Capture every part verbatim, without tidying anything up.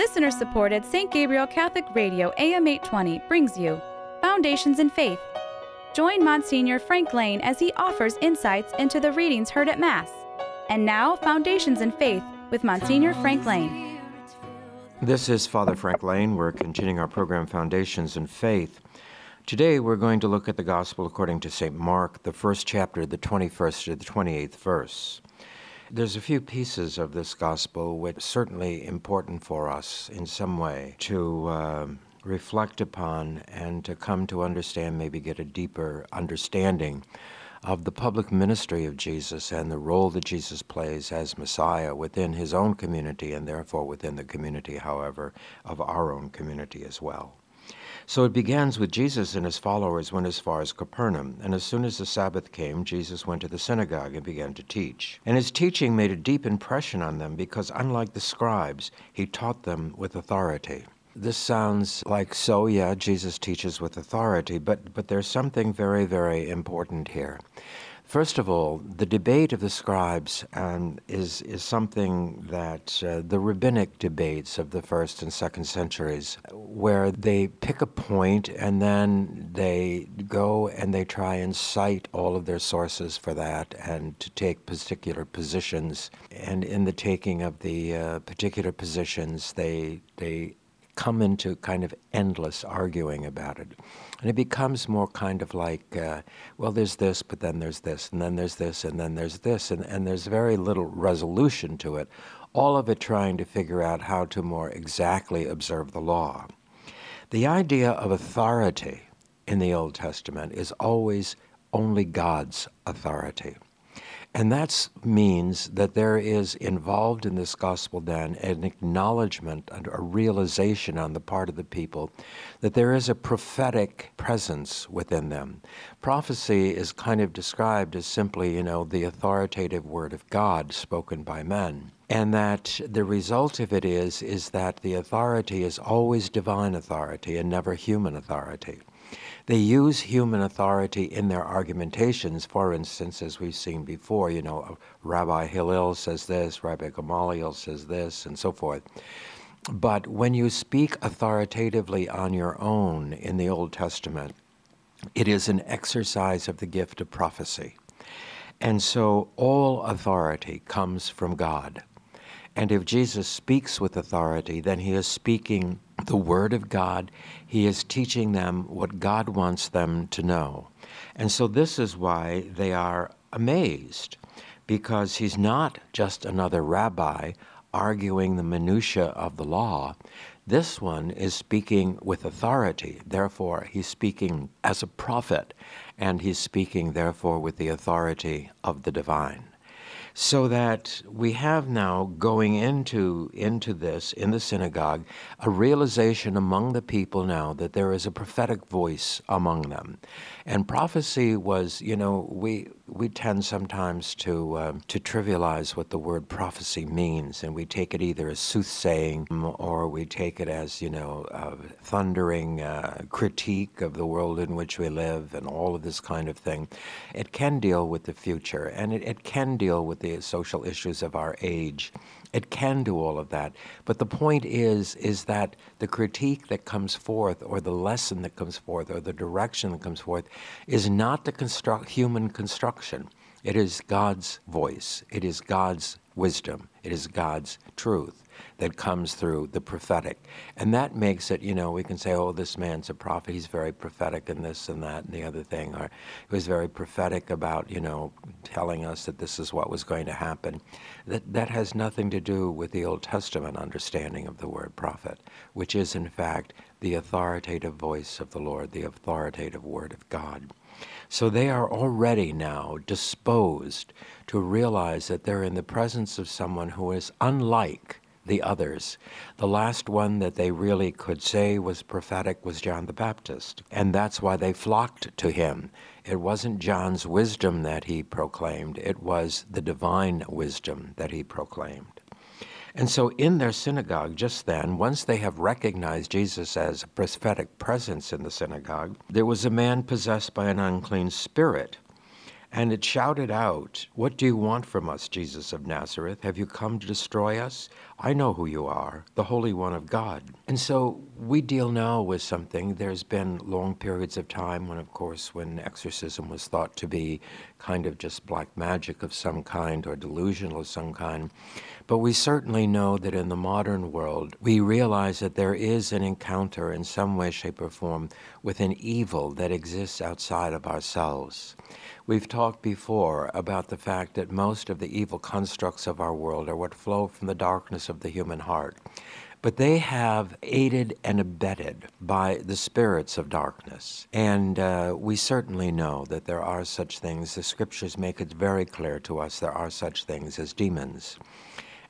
Listener-supported Saint Gabriel Catholic Radio A M eight twenty brings you Foundations in Faith. Join Monsignor Frank Lane as he offers insights into the readings heard at Mass. And now, Foundations in Faith with Monsignor Frank Lane. This is Father Frank Lane. We're continuing our program, Foundations in Faith. Today, we're going to look at the Gospel according to Saint Mark, the first chapter, the twenty-first to the twenty-eighth verse. There's a few pieces of this Gospel which are certainly important for us in some way to uh, reflect upon and to come to understand, maybe get a deeper understanding of the public ministry of Jesus and the role that Jesus plays as Messiah within his own community and therefore within the community, however, of our own community as well. So it begins with Jesus and his followers went as far as Capernaum, and as soon as the Sabbath came, Jesus went to the synagogue and began to teach. And his teaching made a deep impression on them because, unlike the scribes, he taught them with authority. This sounds like, so, yeah, Jesus teaches with authority, but, but there's something very, very important here. First of all, the debate of the scribes um, is, is something that uh, the rabbinic debates of the first and second centuries, where they pick a point and then they go and they try and cite all of their sources for that and to take particular positions. And in the taking of the uh, particular positions, they they come into kind of endless arguing about it. And it becomes more kind of like, uh, well, there's this, but then there's this, and then there's this, and then there's this, and, and there's very little resolution to it, all of it trying to figure out how to more exactly observe the law. The idea of authority in the Old Testament is always only God's authority. And that means that there is involved in this gospel then an acknowledgement and a realization on the part of the people that there is a prophetic presence within them. Prophecy is kind of described as simply, you know, the authoritative word of God spoken by men. And that the result of it is, is that the authority is always divine authority and never human authority. They use human authority in their argumentations, for instance, as we've seen before, you know, Rabbi Hillel says this, Rabbi Gamaliel says this, and so forth. But when you speak authoritatively on your own in the Old Testament, it is an exercise of the gift of prophecy. And so all authority comes from God. And if Jesus speaks with authority, then he is speaking the Word of God. He is teaching them what God wants them to know. And so this is why they are amazed, because he's not just another rabbi arguing the minutiae of the law. This one is speaking with authority. Therefore, he's speaking as a prophet, and he's speaking, therefore, with the authority of the divine. So that we have now going into into this, in the synagogue, a realization among the people now that there is a prophetic voice among them. And prophecy was, you know, we we tend sometimes to um, to trivialize what the word prophecy means, and we take it either as soothsaying or we take it as, you know, uh, thundering uh, critique of the world in which we live and all of this kind of thing. It can deal with the future, and it, it can deal with the social issues of our age. It can do all of that. But the point is, is that the critique that comes forth, or the lesson that comes forth, or the direction that comes forth, is not the construct, human construction. It is God's voice. It is God's wisdom. It is God's truth that comes through the prophetic. And that makes it, you know, we can say, oh, this man's a prophet. He's very prophetic in this and that and the other thing. Or he was very prophetic about, you know, telling us that this is what was going to happen. That, that has nothing to do with the Old Testament understanding of the word prophet, which is, in fact, the authoritative voice of the Lord, the authoritative word of God. So they are already now disposed to realize that they're in the presence of someone who is unlike the others. The last one that they really could say was prophetic was John the Baptist, and that's why they flocked to him. It wasn't John's wisdom that he proclaimed. It was the divine wisdom that he proclaimed. And so in their synagogue just then, once they have recognized Jesus as a prophetic presence in the synagogue, there was a man possessed by an unclean spirit, and it shouted out, "What do you want from us, Jesus of Nazareth? Have you come to destroy us? I know who you are, the Holy One of God. And so we deal now with something. There's been long periods of time when, of course, when exorcism was thought to be kind of just black magic of some kind or delusional of some kind. But we certainly know that in the modern world, we realize that there is an encounter in some way, shape, or form with an evil that exists outside of ourselves. We've talked before about the fact that most of the evil constructs of our world are what flow from the darkness of the human heart. But they have aided and abetted by the spirits of darkness. And uh, we certainly know that there are such things. The scriptures make it very clear to us there are such things as demons.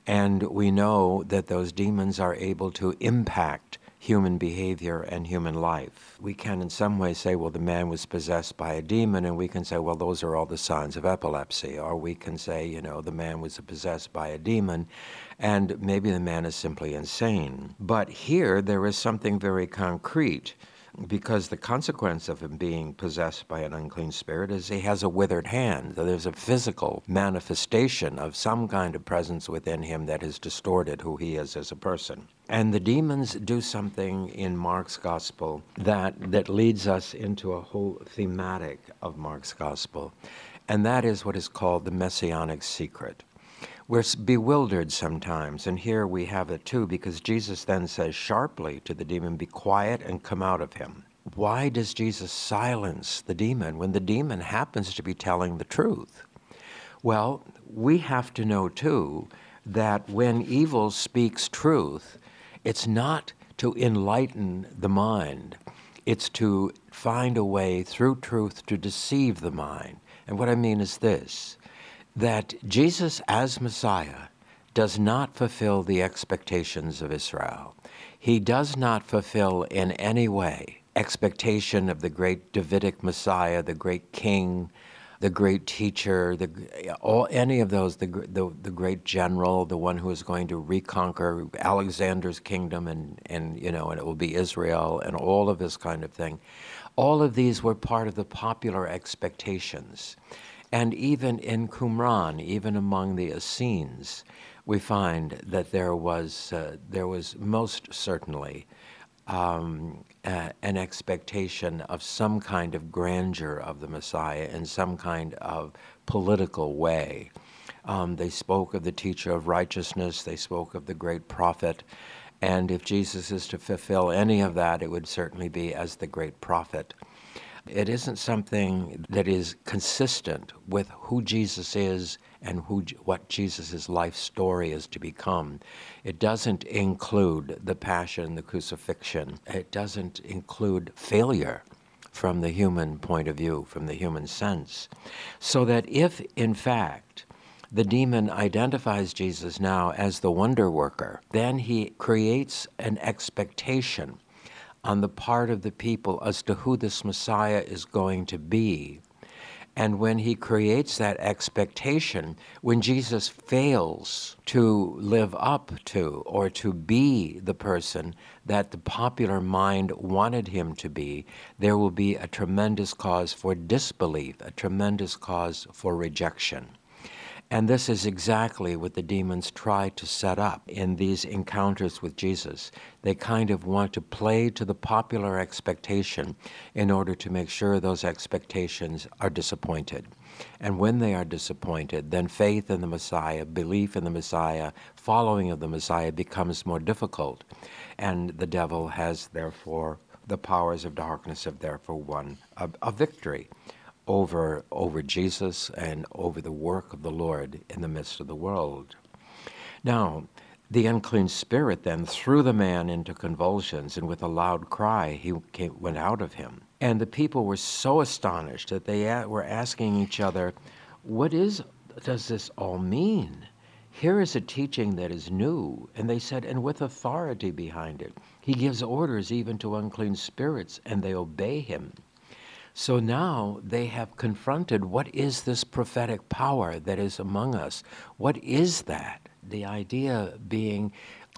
And we know that those demons are able to impact human behavior and human life. We can in some way say, well, the man was possessed by a demon, and we can say, well, those are all the signs of epilepsy. Or we can say, you know, the man was possessed by a demon, and maybe the man is simply insane. But here there is something very concrete, because the consequence of him being possessed by an unclean spirit is he has a withered hand. There's a physical manifestation of some kind of presence within him that has distorted who he is as a person. And the demons do something in Mark's gospel that, that leads us into a whole thematic of Mark's gospel, and that is what is called the messianic secret. We're bewildered sometimes, and here we have it too, because Jesus then says sharply to the demon, "Be quiet and come out of him." Why does Jesus silence the demon when the demon happens to be telling the truth? Well, we have to know too that when evil speaks truth, it's not to enlighten the mind. It's to find a way through truth to deceive the mind. And what I mean is this: that Jesus as Messiah does not fulfill the expectations of Israel. He does not fulfill in any way expectation of the great Davidic Messiah, the great king, the great teacher, the all any of those, the, the, the great general, the one who is going to reconquer Alexander's kingdom and, and, you know, and it will be Israel and all of this kind of thing. All of these were part of the popular expectations. And even in Qumran, even among the Essenes, we find that there was uh, there was most certainly um, uh, an expectation of some kind of grandeur of the Messiah in some kind of political way. Um, they spoke of the teacher of righteousness. They spoke of the great prophet. And if Jesus is to fulfill any of that, it would certainly be as the great prophet. It isn't something that is consistent with who Jesus is and who what Jesus' life story is to become. It doesn't include the passion, the crucifixion. It doesn't include failure from the human point of view, from the human sense. So that if, in fact, the demon identifies Jesus now as the wonder worker, then he creates an expectation on the part of the people as to who this Messiah is going to be. And when he creates that expectation, when Jesus fails to live up to or to be the person that the popular mind wanted him to be, there will be a tremendous cause for disbelief, a tremendous cause for rejection. And this is exactly what the demons try to set up in these encounters with Jesus. They kind of want to play to the popular expectation in order to make sure those expectations are disappointed. And when they are disappointed, then faith in the Messiah, belief in the Messiah, following of the Messiah becomes more difficult. And the devil has, therefore, the powers of darkness have therefore won a, a victory over over Jesus and over the work of the Lord in the midst of the world. Now, the unclean spirit then threw the man into convulsions, and with a loud cry he came, went out of him. And the people were so astonished that they were asking each other, what is, does this all mean? Here is a teaching that is new. And they said, and with authority behind it. He gives orders even to unclean spirits, and they obey him. So now they have confronted, what is this prophetic power that is among us? What is that? The idea being,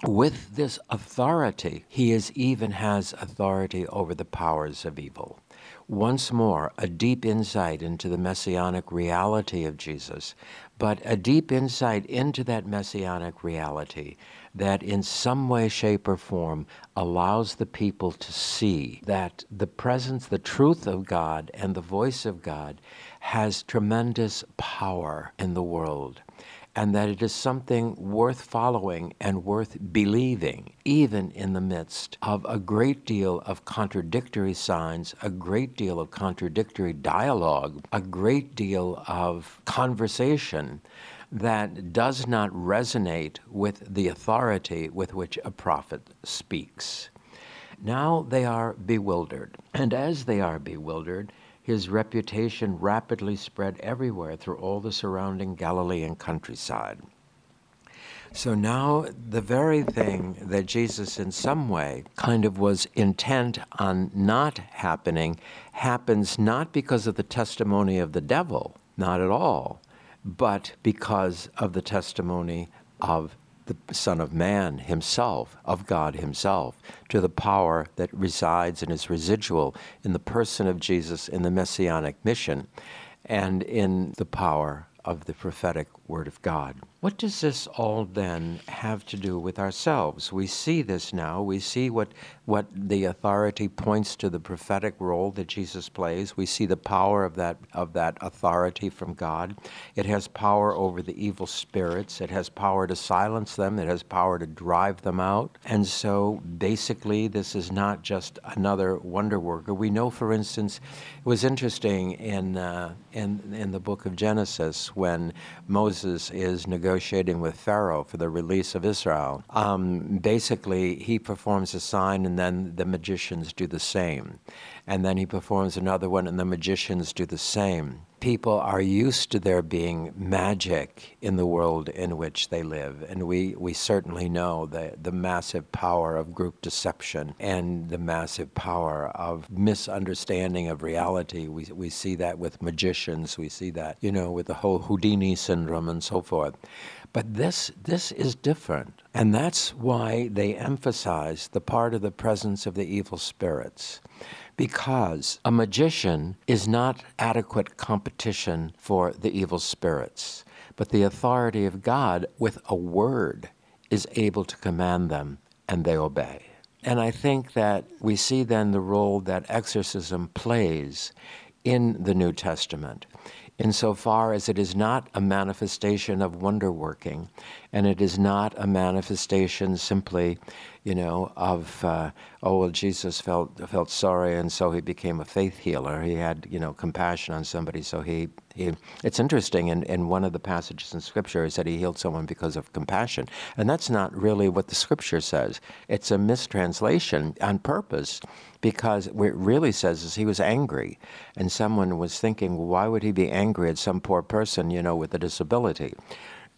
with this authority, he is even has authority over the powers of evil. once more a deep insight into the messianic reality of Jesus, but a deep insight into that messianic reality that in some way, shape, or form allows the people to see that the presence, the truth of God and the voice of God has tremendous power in the world, and that it is something worth following and worth believing, even in the midst of a great deal of contradictory signs, a great deal of contradictory dialogue, a great deal of conversation that does not resonate with the authority with which a prophet speaks. Now they are bewildered, and as they are bewildered, his reputation rapidly spread everywhere through all the surrounding Galilean countryside. So now the very thing that Jesus in some way kind of was intent on not happening happens not because of the testimony of the devil, not at all, but because of the testimony of the Son of Man himself, of God himself, to the power that resides and is residual in the person of Jesus in the messianic mission and in the power of the prophetic word of God. What does this all then have to do with ourselves? We see this now. We see what what the authority points to, the prophetic role that Jesus plays. We see the power of that of that authority from God. It has power over the evil spirits. It has power to silence them. It has power to drive them out. And so basically this is not just another wonder worker. We know, for instance, it was interesting in uh, in in the book of Genesis when Moses is negotiating with Pharaoh for the release of Israel. Um, basically, he performs a sign, and then the magicians do the same. And then he performs another one, and the magicians do the same. People are used to there being magic in the world in which they live, and we, we certainly know the, the massive power of group deception and the massive power of misunderstanding of reality. We we see that with magicians. We see that, you know, with the whole Houdini syndrome and so forth. But this this is different, and that's why they emphasize the part of the presence of the evil spirits, because a magician is not adequate competition for the evil spirits, but the authority of God with a word is able to command them, and they obey. And I think that we see then the role that exorcism plays in the New Testament, insofar as it is not a manifestation of wonder-working, and it is not a manifestation simply, you know, of, uh, oh, well, Jesus felt felt sorry, and so he became a faith healer. He had, you know, compassion on somebody, so he, he it's interesting, in, in one of the passages in Scripture, it said he healed someone because of compassion, and that's not really what the Scripture says. It's a mistranslation on purpose, because what it really says is he was angry, and someone was thinking, well, why would he be angry at some poor person, you know, with a disability?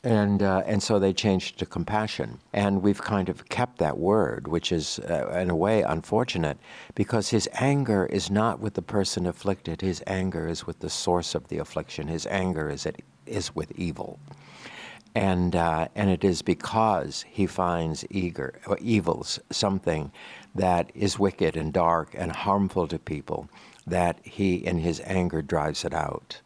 And uh, and so they changed to compassion. And we've kind of kept that word, which is, uh, in a way, unfortunate, because his anger is not with the person afflicted. His anger is with the source of the affliction. His anger is at, is with evil. And uh, and it is because he finds eager or evils, something that is wicked and dark and harmful to people, that he, in his anger, drives it out.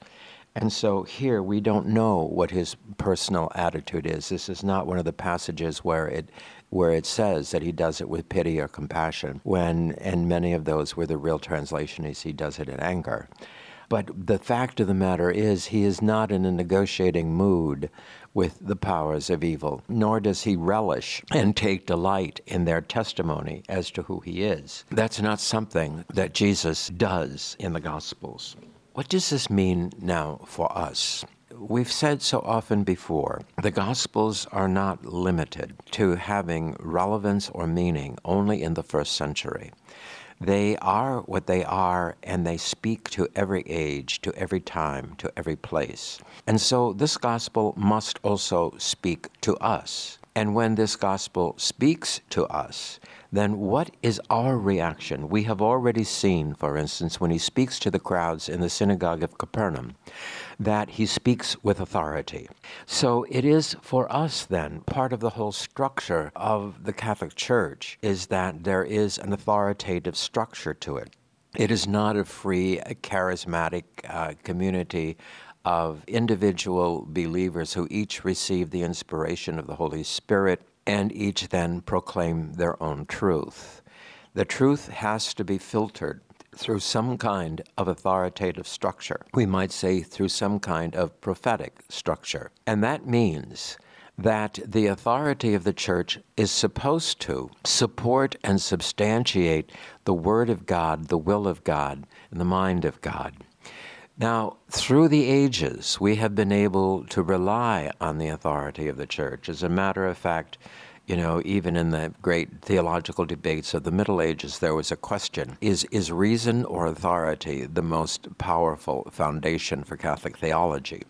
And so here we don't know what his personal attitude is. This is not one of the passages where it where it says that he does it with pity or compassion, when, and many of those where the real translation is he does it in anger. But the fact of the matter is he is not in a negotiating mood with the powers of evil, nor does he relish and take delight in their testimony as to who he is. That's not something that Jesus does in the Gospels. What does this mean now for us? We've said so often before, the Gospels are not limited to having relevance or meaning only in the first century. They are what they are, and they speak to every age, to every time, to every place. And so this Gospel must also speak to us. And when this Gospel speaks to us, then what is our reaction? We have already seen, for instance, when he speaks to the crowds in the synagogue of Capernaum, that he speaks with authority. So it is for us then, part of the whole structure of the Catholic Church is that there is an authoritative structure to it. It is not a free, a charismatic uh, community of individual believers who each receive the inspiration of the Holy Spirit and each then proclaim their own truth. The truth has to be filtered through some kind of authoritative structure. We might say through some kind of prophetic structure. And that means that the authority of the church is supposed to support and substantiate the Word of God, the will of God, and the mind of God. Now, through the ages, we have been able to rely on the authority of the church. As a matter of fact, you know, even in the great theological debates of the Middle Ages, there was a question, is, is reason or authority the most powerful foundation for Catholic theology?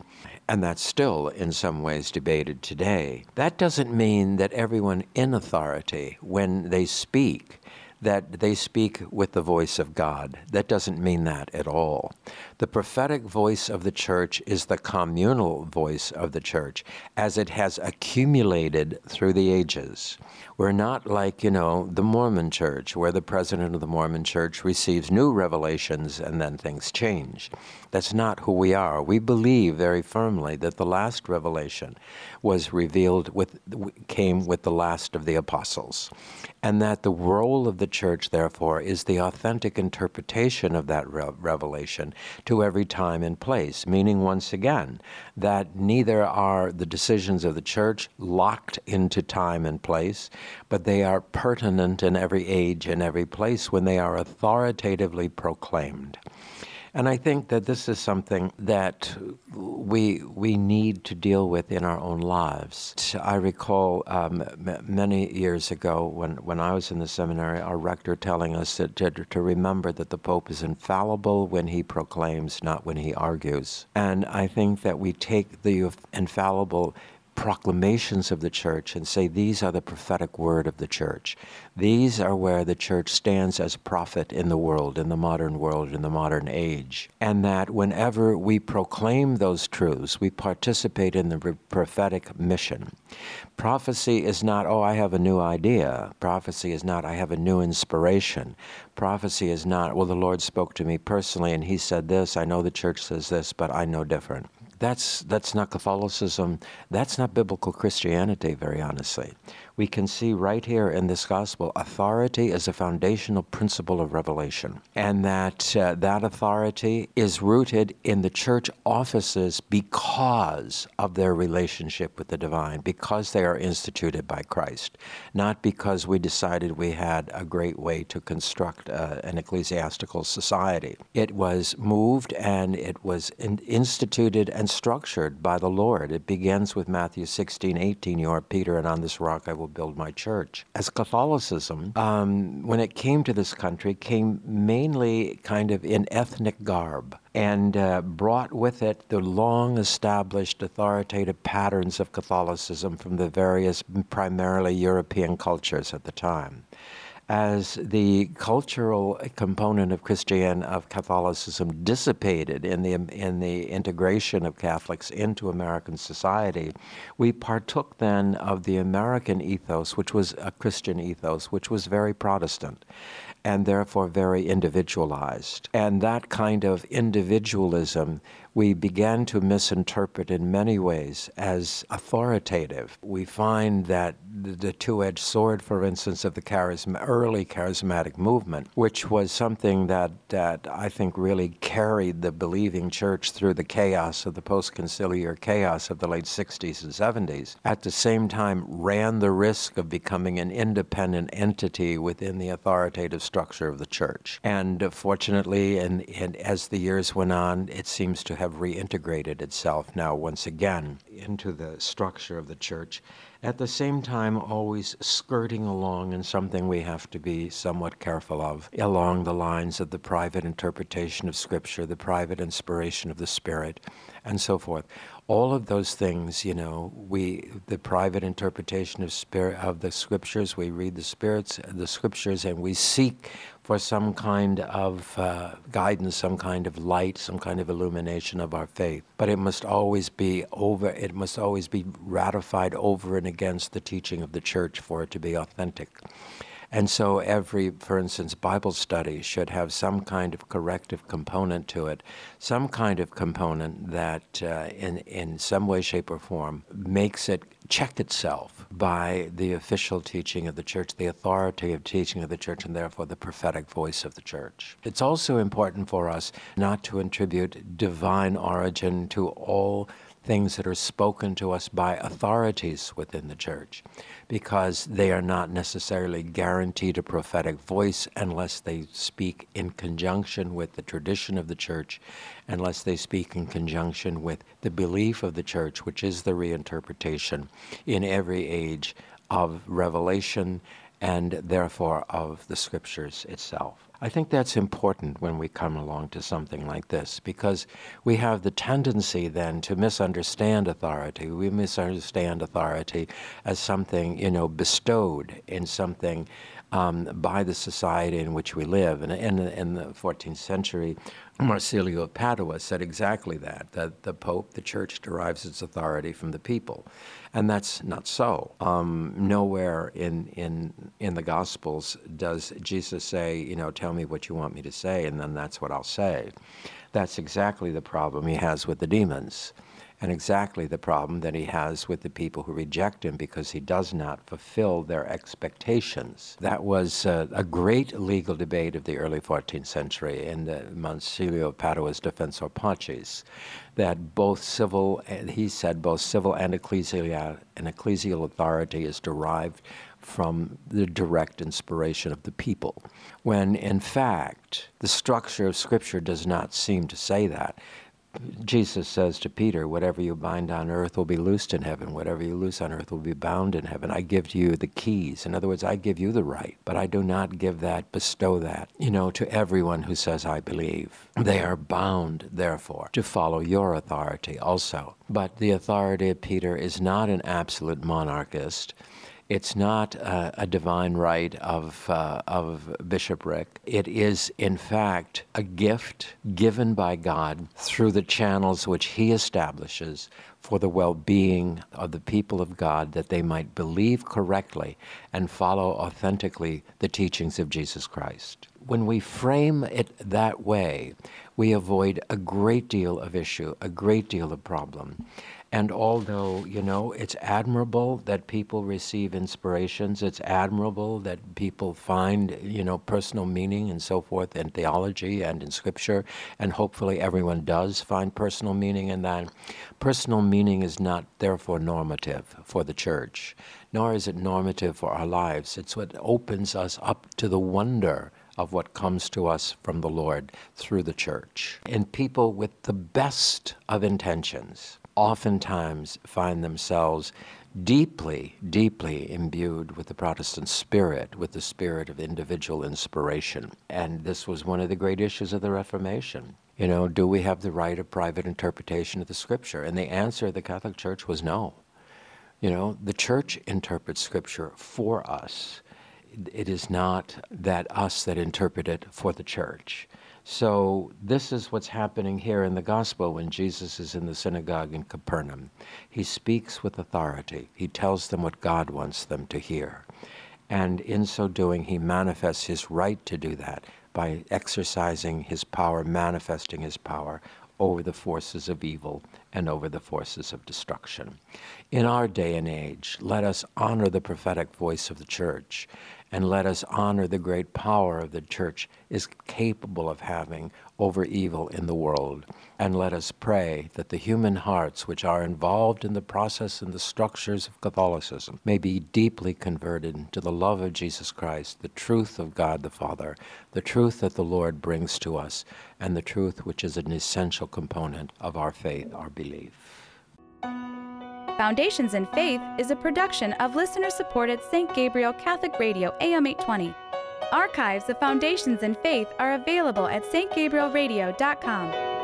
And that's still in some ways debated today. That doesn't mean that everyone in authority, when they speak, that they speak with the voice of God. That doesn't mean that at all. The prophetic voice of the church is the communal voice of the church as it has accumulated through the ages. We're not like, you know, the Mormon church, where the president of the Mormon church receives new revelations and then things change. That's not who we are. We believe very firmly that the last revelation was revealed with, came with the last of the apostles, and that the role of the church, therefore, is the authentic interpretation of that re- revelation to every time and place, meaning, once again, that neither are the decisions of the church locked into time and place, but they are pertinent in every age and every place when they are authoritatively proclaimed. And I think that this is something that we we need to deal with in our own lives. I recall um, m- many years ago when, when I was in the seminary, our rector telling us that to, to remember that the Pope is infallible when he proclaims, not when he argues. And I think that we take the infallible proclamations of the church and say these are the prophetic word of the church. These are where the church stands as prophet in the world, in the modern world, in the modern age. And that whenever we proclaim those truths, we participate in the prophetic mission. Prophecy is not, oh, I have a new idea. Prophecy is not, I have a new inspiration. Prophecy is not, well, the Lord spoke to me personally and he said this. I know the church says this, but I know different. That's that's not Catholicism. That's not biblical Christianity, very honestly. We can see right here in this gospel, authority is a foundational principle of revelation, and that uh, that authority is rooted in the church offices because of their relationship with the divine, because they are instituted by Christ, not because we decided we had a great way to construct uh, an ecclesiastical society. It was moved and it was in- instituted and structured by the Lord. It begins with Matthew sixteen eighteen, you are Peter, and on this rock I will build my church. As Catholicism, um, when it came to this country, came mainly kind of in ethnic garb and uh, brought with it the long-established authoritative patterns of Catholicism from the various primarily European cultures at the time. As the cultural component of Christian of Catholicism dissipated in the in the integration of Catholics into American society, we partook then of the American ethos, which was a Christian ethos, which was very Protestant, and therefore very individualized. And that kind of individualism we began to misinterpret in many ways as authoritative. We find that the two-edged sword, for instance, of the charisma, early charismatic movement, which was something that, that I think really carried the believing church through the chaos of the post-conciliar chaos of the late sixties and seventies, at the same time ran the risk of becoming an independent entity within the authoritative structure of the church. And uh, fortunately, and, and as the years went on, it seems to have reintegrated itself now once again into the structure of the church, at the same time always skirting along, and something we have to be somewhat careful of, along the lines of the private interpretation of Scripture, the private inspiration of the Spirit, and so forth. All of those things, you know, we the private interpretation of spirit of the Scriptures, we read the spirits, the Scriptures, and we seek for some kind of uh, guidance, some kind of light, some kind of illumination of our faith. But it must always be over, it must always be ratified over and against the teaching of the church for it to be authentic. And so every, for instance, Bible study should have some kind of corrective component to it, some kind of component that uh, in, in some way, shape, or form makes it check itself by the official teaching of the church, the authority of teaching of the church, and therefore the prophetic voice of the church. It's also important for us not to attribute divine origin to all things that are spoken to us by authorities within the church, because they are not necessarily guaranteed a prophetic voice unless they speak in conjunction with the tradition of the church, unless they speak in conjunction with the belief of the church, which is the reinterpretation in every age of revelation and therefore of the scriptures itself. I think that's important when we come along to something like this, because we have the tendency then to misunderstand authority. We misunderstand authority as something, you know, bestowed in something um, by the society in which we live. And in, in the fourteenth century, Marsilio of Padua said exactly that, that the Pope, the Church, derives its authority from the people. And that's not so. Um, nowhere in, in in the Gospels does Jesus say, you know, tell me what you want me to say, and then that's what I'll say. That's exactly the problem he has with the demons, and exactly the problem that he has with the people who reject him because he does not fulfill their expectations. That was uh, a great legal debate of the early fourteenth century in the Monsignor Padua's Defensor Pacis, that both civil, he said, both civil and ecclesial, and ecclesial authority is derived from the direct inspiration of the people, when in fact the structure of Scripture does not seem to say that. Jesus says to Peter, whatever you bind on earth will be loosed in heaven. Whatever you loose on earth will be bound in heaven. I give to you the keys. In other words, I give you the right, but I do not give that, bestow that, you know, to everyone who says, I believe. They are bound, therefore, to follow your authority also. But the authority of Peter is not an absolute monarchist. It's not uh, a divine right of uh, of bishopric. It is, in fact, a gift given by God through the channels which he establishes for the well-being of the people of God, that they might believe correctly and follow authentically the teachings of Jesus Christ. When we frame it that way, we avoid a great deal of issue, a great deal of problem. And although, you know, it's admirable that people receive inspirations, it's admirable that people find, you know, personal meaning and so forth in theology and in Scripture, and hopefully everyone does find personal meaning in that. Personal meaning is not, therefore, normative for the church, nor is it normative for our lives. It's what opens us up to the wonder of what comes to us from the Lord through the church. And people with the best of intentions oftentimes find themselves deeply, deeply imbued with the Protestant spirit, with the spirit of individual inspiration. And this was one of the great issues of the Reformation. You know, do we have the right of private interpretation of the Scripture? And the answer of the Catholic Church was no. You know, the Church interprets Scripture for us. It is not that us that interpret it for the Church. So this is what's happening here in the Gospel when Jesus is in the synagogue in Capernaum. He speaks with authority. He tells them what God wants them to hear. And in so doing, he manifests his right to do that by exercising his power, manifesting his power over the forces of evil and over the forces of destruction. In our day and age, let us honor the prophetic voice of the Church, and let us honor the great power the Church is capable of having over evil in the world. And let us pray that the human hearts which are involved in the process and the structures of Catholicism may be deeply converted to the love of Jesus Christ, the truth of God the Father, the truth that the Lord brings to us, and the truth which is an essential component of our faith, our belief. Foundations in Faith is a production of listener-supported Saint Gabriel Catholic Radio, A M eight twenty. Archives of Foundations in Faith are available at s t gabriel radio dot com.